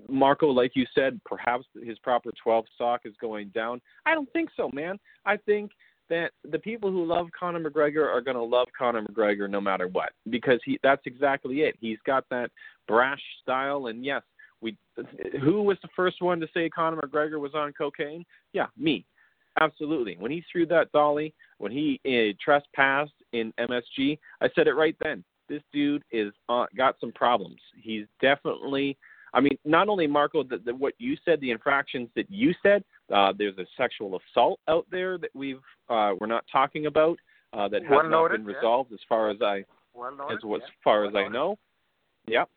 Marco, like you said, perhaps his Proper 12 stock is going down. I don't think so, man. I think that the people who love Conor McGregor are going to love Conor McGregor no matter what, because that's exactly it. He's got that brash style, and yes, Who was the first one to say Conor McGregor was on cocaine? Yeah, me. Absolutely. When he threw that dolly, when he trespassed in MSG, I said it right then. This dude is got some problems. He's definitely, I mean, not only, Marco, what you said, the infractions that you said, there's a sexual assault out there that we're not talking about that has not been resolved as far as I know. Yep.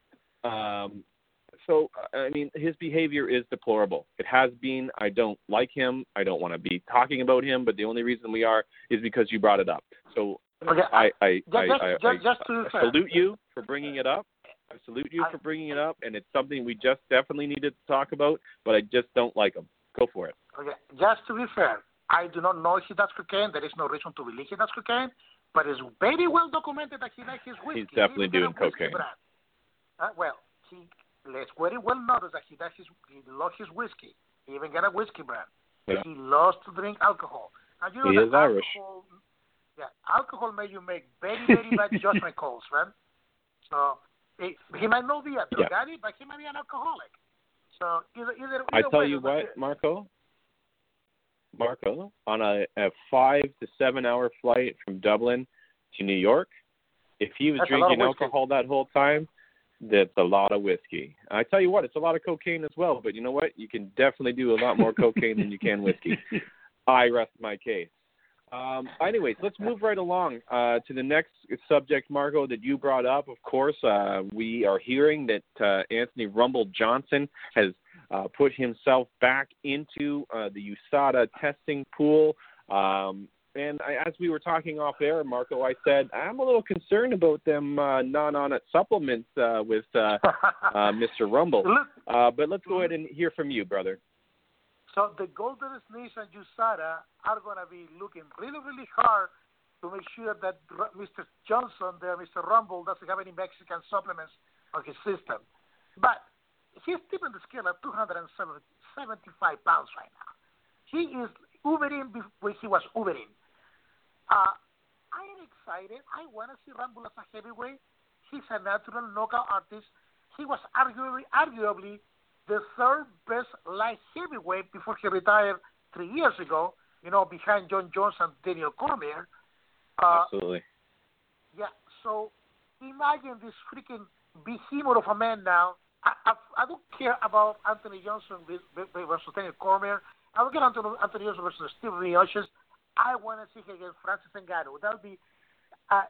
So, I mean, his behavior is deplorable. It has been. I don't like him. I don't want to be talking about him, but the only reason we are is because you brought it up. So okay. I salute you for bringing it up. I salute you for bringing it up, and it's something we just definitely needed to talk about, but I just don't like him. Go for it. Okay. Just to be fair, I do not know if he does cocaine. There is no reason to believe he does cocaine, but it's very well documented that he likes his whiskey. He's definitely doing cocaine. Let's very well notice that he loves his whiskey. He even got a whiskey brand. Yeah. He loves to drink alcohol. And you know he is Irish. Alcohol makes you make very, very bad judgment calls, man. So he might not be a druggie, but he might be an alcoholic. So either I tell you what, Marco, on a 5 to 7 hour flight from Dublin to New York, if he was drinking alcohol that whole time, that's a lot of whiskey. I tell you what, it's a lot of cocaine as well, but you know what? You can definitely do a lot more cocaine than you can whiskey. I rest my case. Anyways, let's move right along to the next subject, Marco, that you brought up. Of course, we are hearing that Anthony Rumble Johnson has put himself back into the USADA testing pool. And as we were talking off air, Marco, I said, I'm a little concerned about them non-onit supplements with Mr. Rumble. But let's go ahead and hear from you, brother. So the Golden Sneeze and USADA are going to be looking really, really hard to make sure that Mr. Johnson there, Mr. Rumble, doesn't have any Mexican supplements on his system. But he's tipping the scale at 275 pounds right now. He is Ubering when he was Ubering. I am excited. I want to see Rumble as a heavyweight. He's a natural knockout artist. He was arguably the third best light heavyweight before he retired 3 years ago, behind John Jones and Daniel Cormier. Absolutely. Yeah, so imagine this freaking behemoth of a man now. I don't care about Anthony Johnson versus Daniel Cormier. I will get Anthony Johnson versus Steve Miocic. I want to see him against Francis Ngannou. That would be a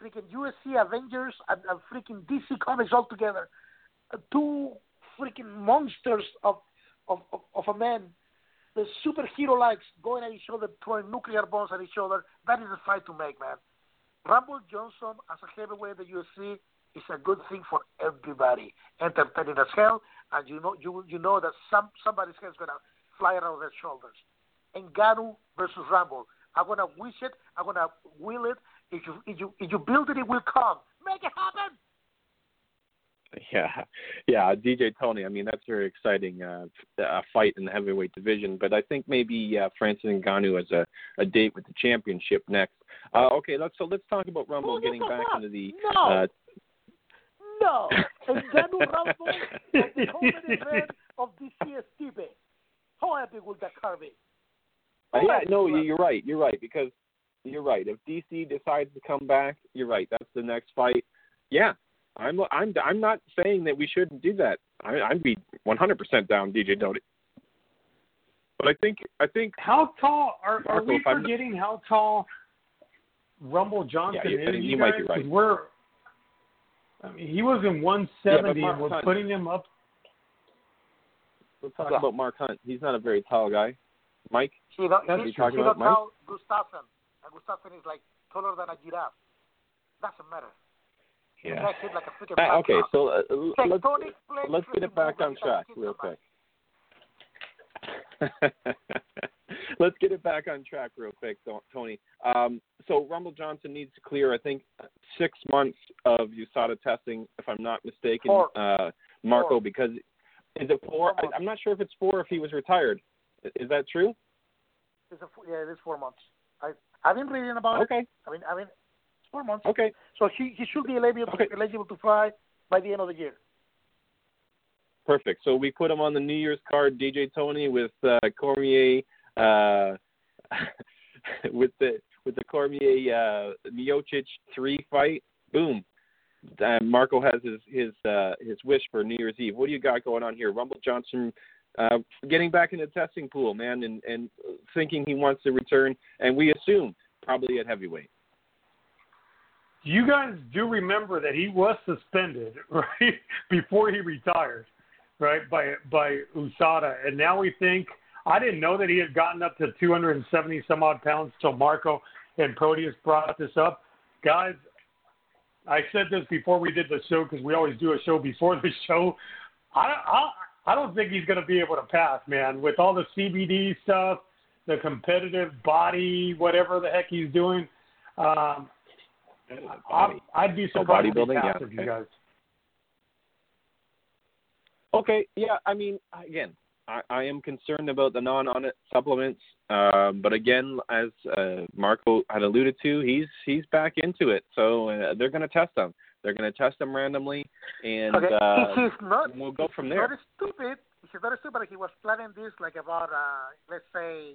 freaking UFC Avengers and a freaking DC Comics all together. Two freaking monsters of a man. The superhero-like going at each other, throwing nuclear bombs at each other. That is the fight to make, man. Rumble Johnson as a heavyweight at the UFC is a good thing for everybody. Entertaining as hell, and you know that somebody's head is going to fly around their shoulders. Ngannou versus Rumble. I'm gonna wish it. I'm gonna will it. If you build it, it will come. Make it happen. Yeah. DJ Tony. I mean, that's very exciting fight in the heavyweight division. But I think maybe Francis Ngannou has a date with the championship next. Okay. Let's talk about Rumble getting back into the. No. Ngannou Rumble at the home event of this year's debate. How happy would that car be? You're right. If DC decides to come back, you're right. That's the next fight. Yeah, I'm not saying that we shouldn't do that. I'd be 100% down, DJ Tony. But I think. How tall are Marco, we forgetting how tall Rumble Johnson is? You might be right. He was in 170, and we're putting him up. We'll talk about Mark Hunt. He's not a very tall guy. Mike? He's not tall. Gustafsson. And Gustafsson is taller than a giraffe. Doesn't matter. Yeah. He's like a freaking okay, so let's get it back on track real quick. Let's get it back on track real quick, Tony. So Rumble Johnson needs to clear, I think, 6 months of USADA testing, if I'm not mistaken, Marco, because... Is it 4? I'm not sure if it's 4 if he was retired. Is that true? It is 4 months. I've been reading about it. I mean, 4 months. Okay. So he should be eligible to fly by the end of the year. Perfect. So we put him on the New Year's card, DJ Tony, with Cormier, with the Cormier Miocic 3 fight. Boom. Marco has his wish for New Year's Eve. What do you got going on here? Rumble Johnson getting back in the testing pool, man, and thinking he wants to return, and we assume probably at heavyweight. You guys do remember that he was suspended, right, before he retired, right, by USADA. And now we think – I didn't know that he had gotten up to 270-some-odd pounds until Marco and Proteus brought this up. Guys, I said this before we did the show because we always do a show before the show. I don't think he's going to be able to pass, man. With all the CBD stuff, the competitive body, whatever the heck he's doing, I'd be surprised if he passes, you guys. Okay, yeah, I mean, again, I am concerned about the non-on supplements, but again, as Marco had alluded to, he's back into it, so they're going to test him. They're going to test him randomly, and we'll go from there. He's very stupid. He was planning this like about, let's say,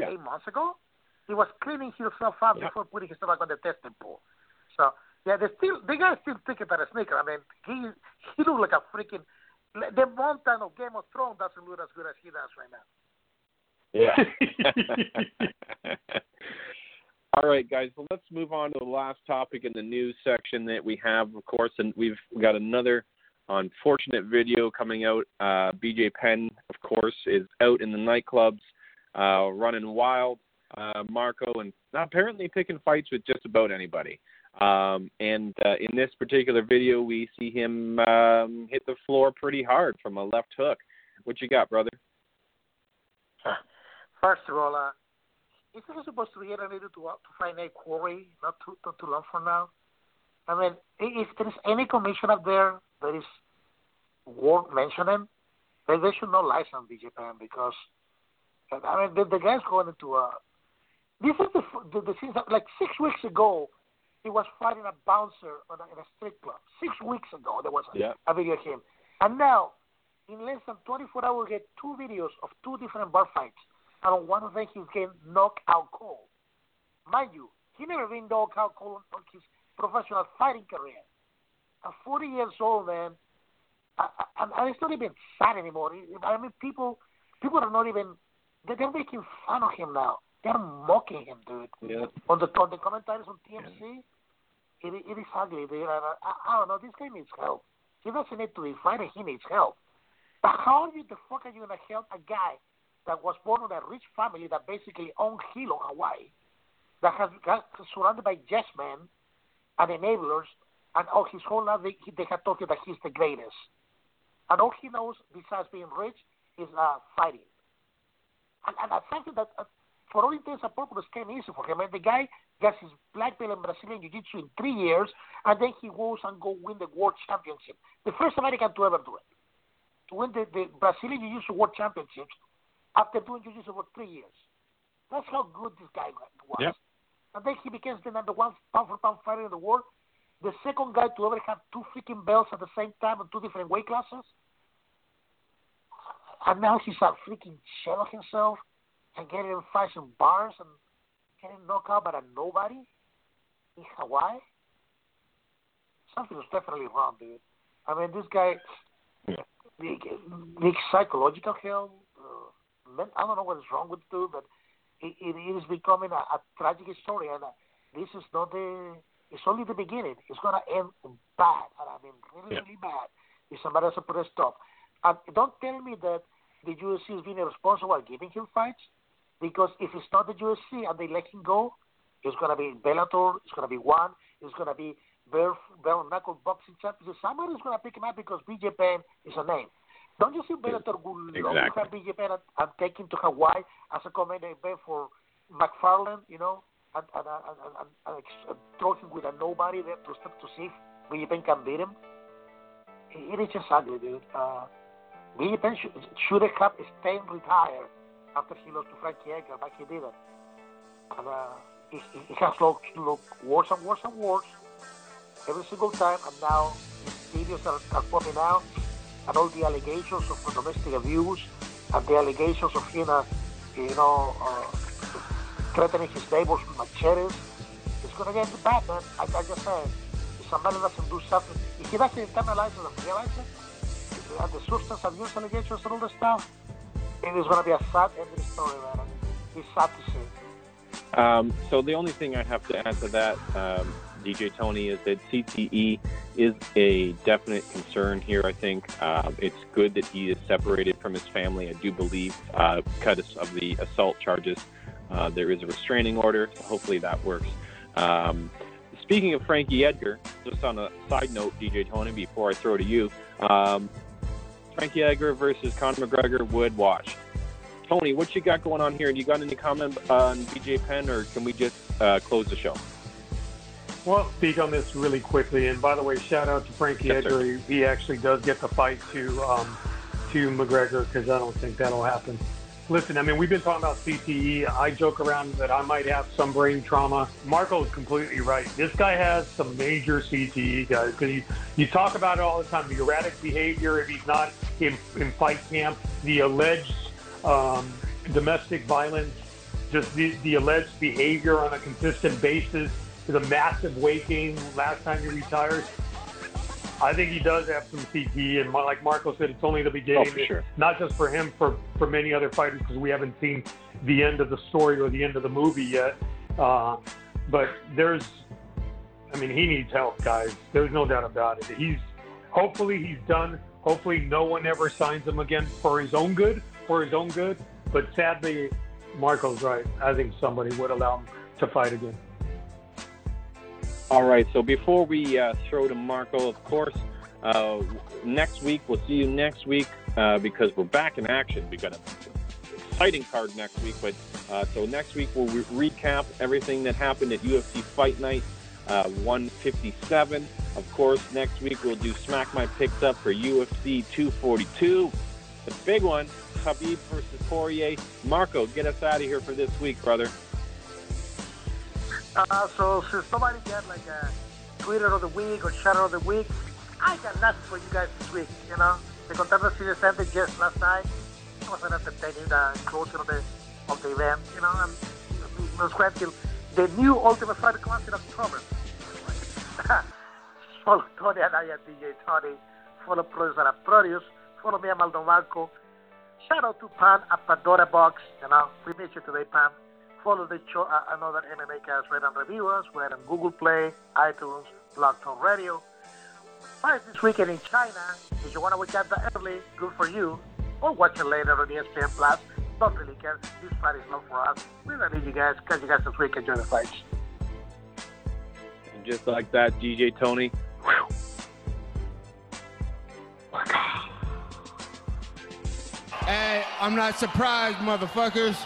8 months ago. He was cleaning himself up before putting himself back on the testing pool. So, yeah, the guy still thinking about a sneaker. I mean, he looked like a freaking... The mountain of Game of Thrones doesn't look as good as he does right now. Yeah. All right, guys. Well, let's move on to the last topic in the news section that we have, of course. And we've got another unfortunate video coming out. BJ Penn, of course, is out in the nightclubs running wild. Marco and apparently picking fights with just about anybody. And in this particular video, we see him hit the floor pretty hard from a left hook. What you got, brother? First of all, isn't it supposed to be related to find a quarry not too long from now? I mean, if there's any commission up there that is worth mentioning, then they should not license BJ Penn because, I mean, the guy's going into a... This is the things that, like 6 weeks ago, he was fighting a bouncer in a strip club. 6 weeks ago, there was a video of him. And now, in less than 24 hours, we get two videos of two different bar fights. And on one of them, he's getting knockout cold. Mind you, he never been knockout cold on his professional fighting career. A 40 years old man, and it's not even sad anymore. I mean, people are not even, they're making fun of him now. They're mocking him, dude. Yeah. On the commentaries on TMC, it is ugly, dude. I don't know. This guy needs help. He doesn't need to be fighting. He needs help. But how the fuck are you going to help a guy that was born in a rich family that basically owned Hilo, Hawaii, that has got surrounded by yes men and enablers, and all his whole life they have told you that he's the greatest. And all he knows, besides being rich, is fighting. And that's something that... for all intents and purposes, came easy for him. And the guy gets his black belt in Brazilian Jiu-Jitsu in 3 years, and then he goes and go win the World Championship. The first American to ever do it. To win the Brazilian Jiu-Jitsu World Championships after doing Jiu-Jitsu for 3 years. That's how good this guy was. Yep. And then he becomes the number one pound-for-pound fighter in the world. The second guy to ever have two freaking belts at the same time in two different weight classes. And now he's a freaking shell of himself. And getting in fights in bars and getting knocked out by a nobody in Hawaii? Something is definitely wrong, dude. I mean, this guy, the psychological hell, I don't know what is wrong with the dude, but it is becoming a tragic story. And this is not it's only the beginning. It's going to end bad. And I mean, really bad. If somebody has to put a stop. And don't tell me that the UFC is being responsible for giving him fights. Because if it's not the UFC and they let him go, it's going to be Bellator, it's going to be ONE, it's going to be bare-knuckle boxing champions. Somebody's going to pick him up because BJ Penn is a name. Don't you see Bellator will have BJ Penn and take him to Hawaii as a commander event for McFarland, you know, and throw him with a nobody there to see if BJ Penn can beat him? It is just ugly, dude. BJ Penn should have stayed retired after he lost to Frankie Edgar, but he didn't. And it has looked worse and worse and worse every single time, and now these videos are popping out. and all the allegations of domestic abuse and the allegations of him, threatening his neighbors with machetes, it's going to get bad, man. I just said, if somebody doesn't do something, if he doesn't internalize it and realize it, if you have the substance abuse allegations and all this stuff, it is going to be a sad end of the story, man. I mean, it's sad to see. So the only thing I have to add to that, DJ Tony, is that CTE is a definite concern here, I think. It's good that he is separated from his family. I do believe, because of the assault charges, there is a restraining order. Hopefully that works. Speaking of Frankie Edgar, just on a side note, DJ Tony, before I throw to you, Frankie Edgar versus Conor McGregor would watch. Tony, what you got going on here? Do you got any comment on BJ Penn, or can we just close the show? Well, I'll speak on this really quickly. And by the way, shout out to Frankie Edgar. Sir. He actually does get the fight to McGregor, because I don't think that'll happen. Listen, I mean, we've been talking about CTE. I joke around that I might have some brain trauma. Marco is completely right. This guy has some major CTE, guys, because you talk about it all the time, the erratic behavior if he's not in fight camp, the alleged domestic violence, just the alleged behavior on a consistent basis, the massive weight gain last time he retired. I think he does have some CTE, and like Marco said, it's only the beginning. Oh, for sure. Not just for him, for many other fighters, because we haven't seen the end of the story or the end of the movie yet. But he needs help, guys. There's no doubt about it. Hopefully he's done. Hopefully no one ever signs him again for his own good. But sadly, Marco's right. I think somebody would allow him to fight again. All right, so before we throw to Marco, of course, we'll see you next week because we're back in action. We've got an exciting card next week, but so next week we'll recap everything that happened at UFC Fight Night 157. Of course, next week we'll do Smack My Picks Up for UFC 242. The big one, Khabib versus Poirier. Marco, get us out of here for this week, brother. So since nobody got like a Twitter of the week or chatter of the week, I got nothing for you guys this week, The Contender Series ended just last night. It was an entertaining closing of the event, and it was great till the new Ultimate Fighter comes in October. Follow Tony and I at DJ Tony. Follow Proteus at Proteus. Follow me at Maldonado. Shout out to Pam at Pandora Box, We meet you today, Pam. Follow the show another MMA cast right on reviewers. We're on Google Play, iTunes, Blog Talk Radio. Fight this weekend in China. If you want to watch that early, good for you. Or watch it later on ESPN Plus. Don't really care. This fight is not for us. We don't need you guys. Catch you guys this weekend during the fights. And just like that, DJ Tony. Hey, I'm not surprised, motherfuckers.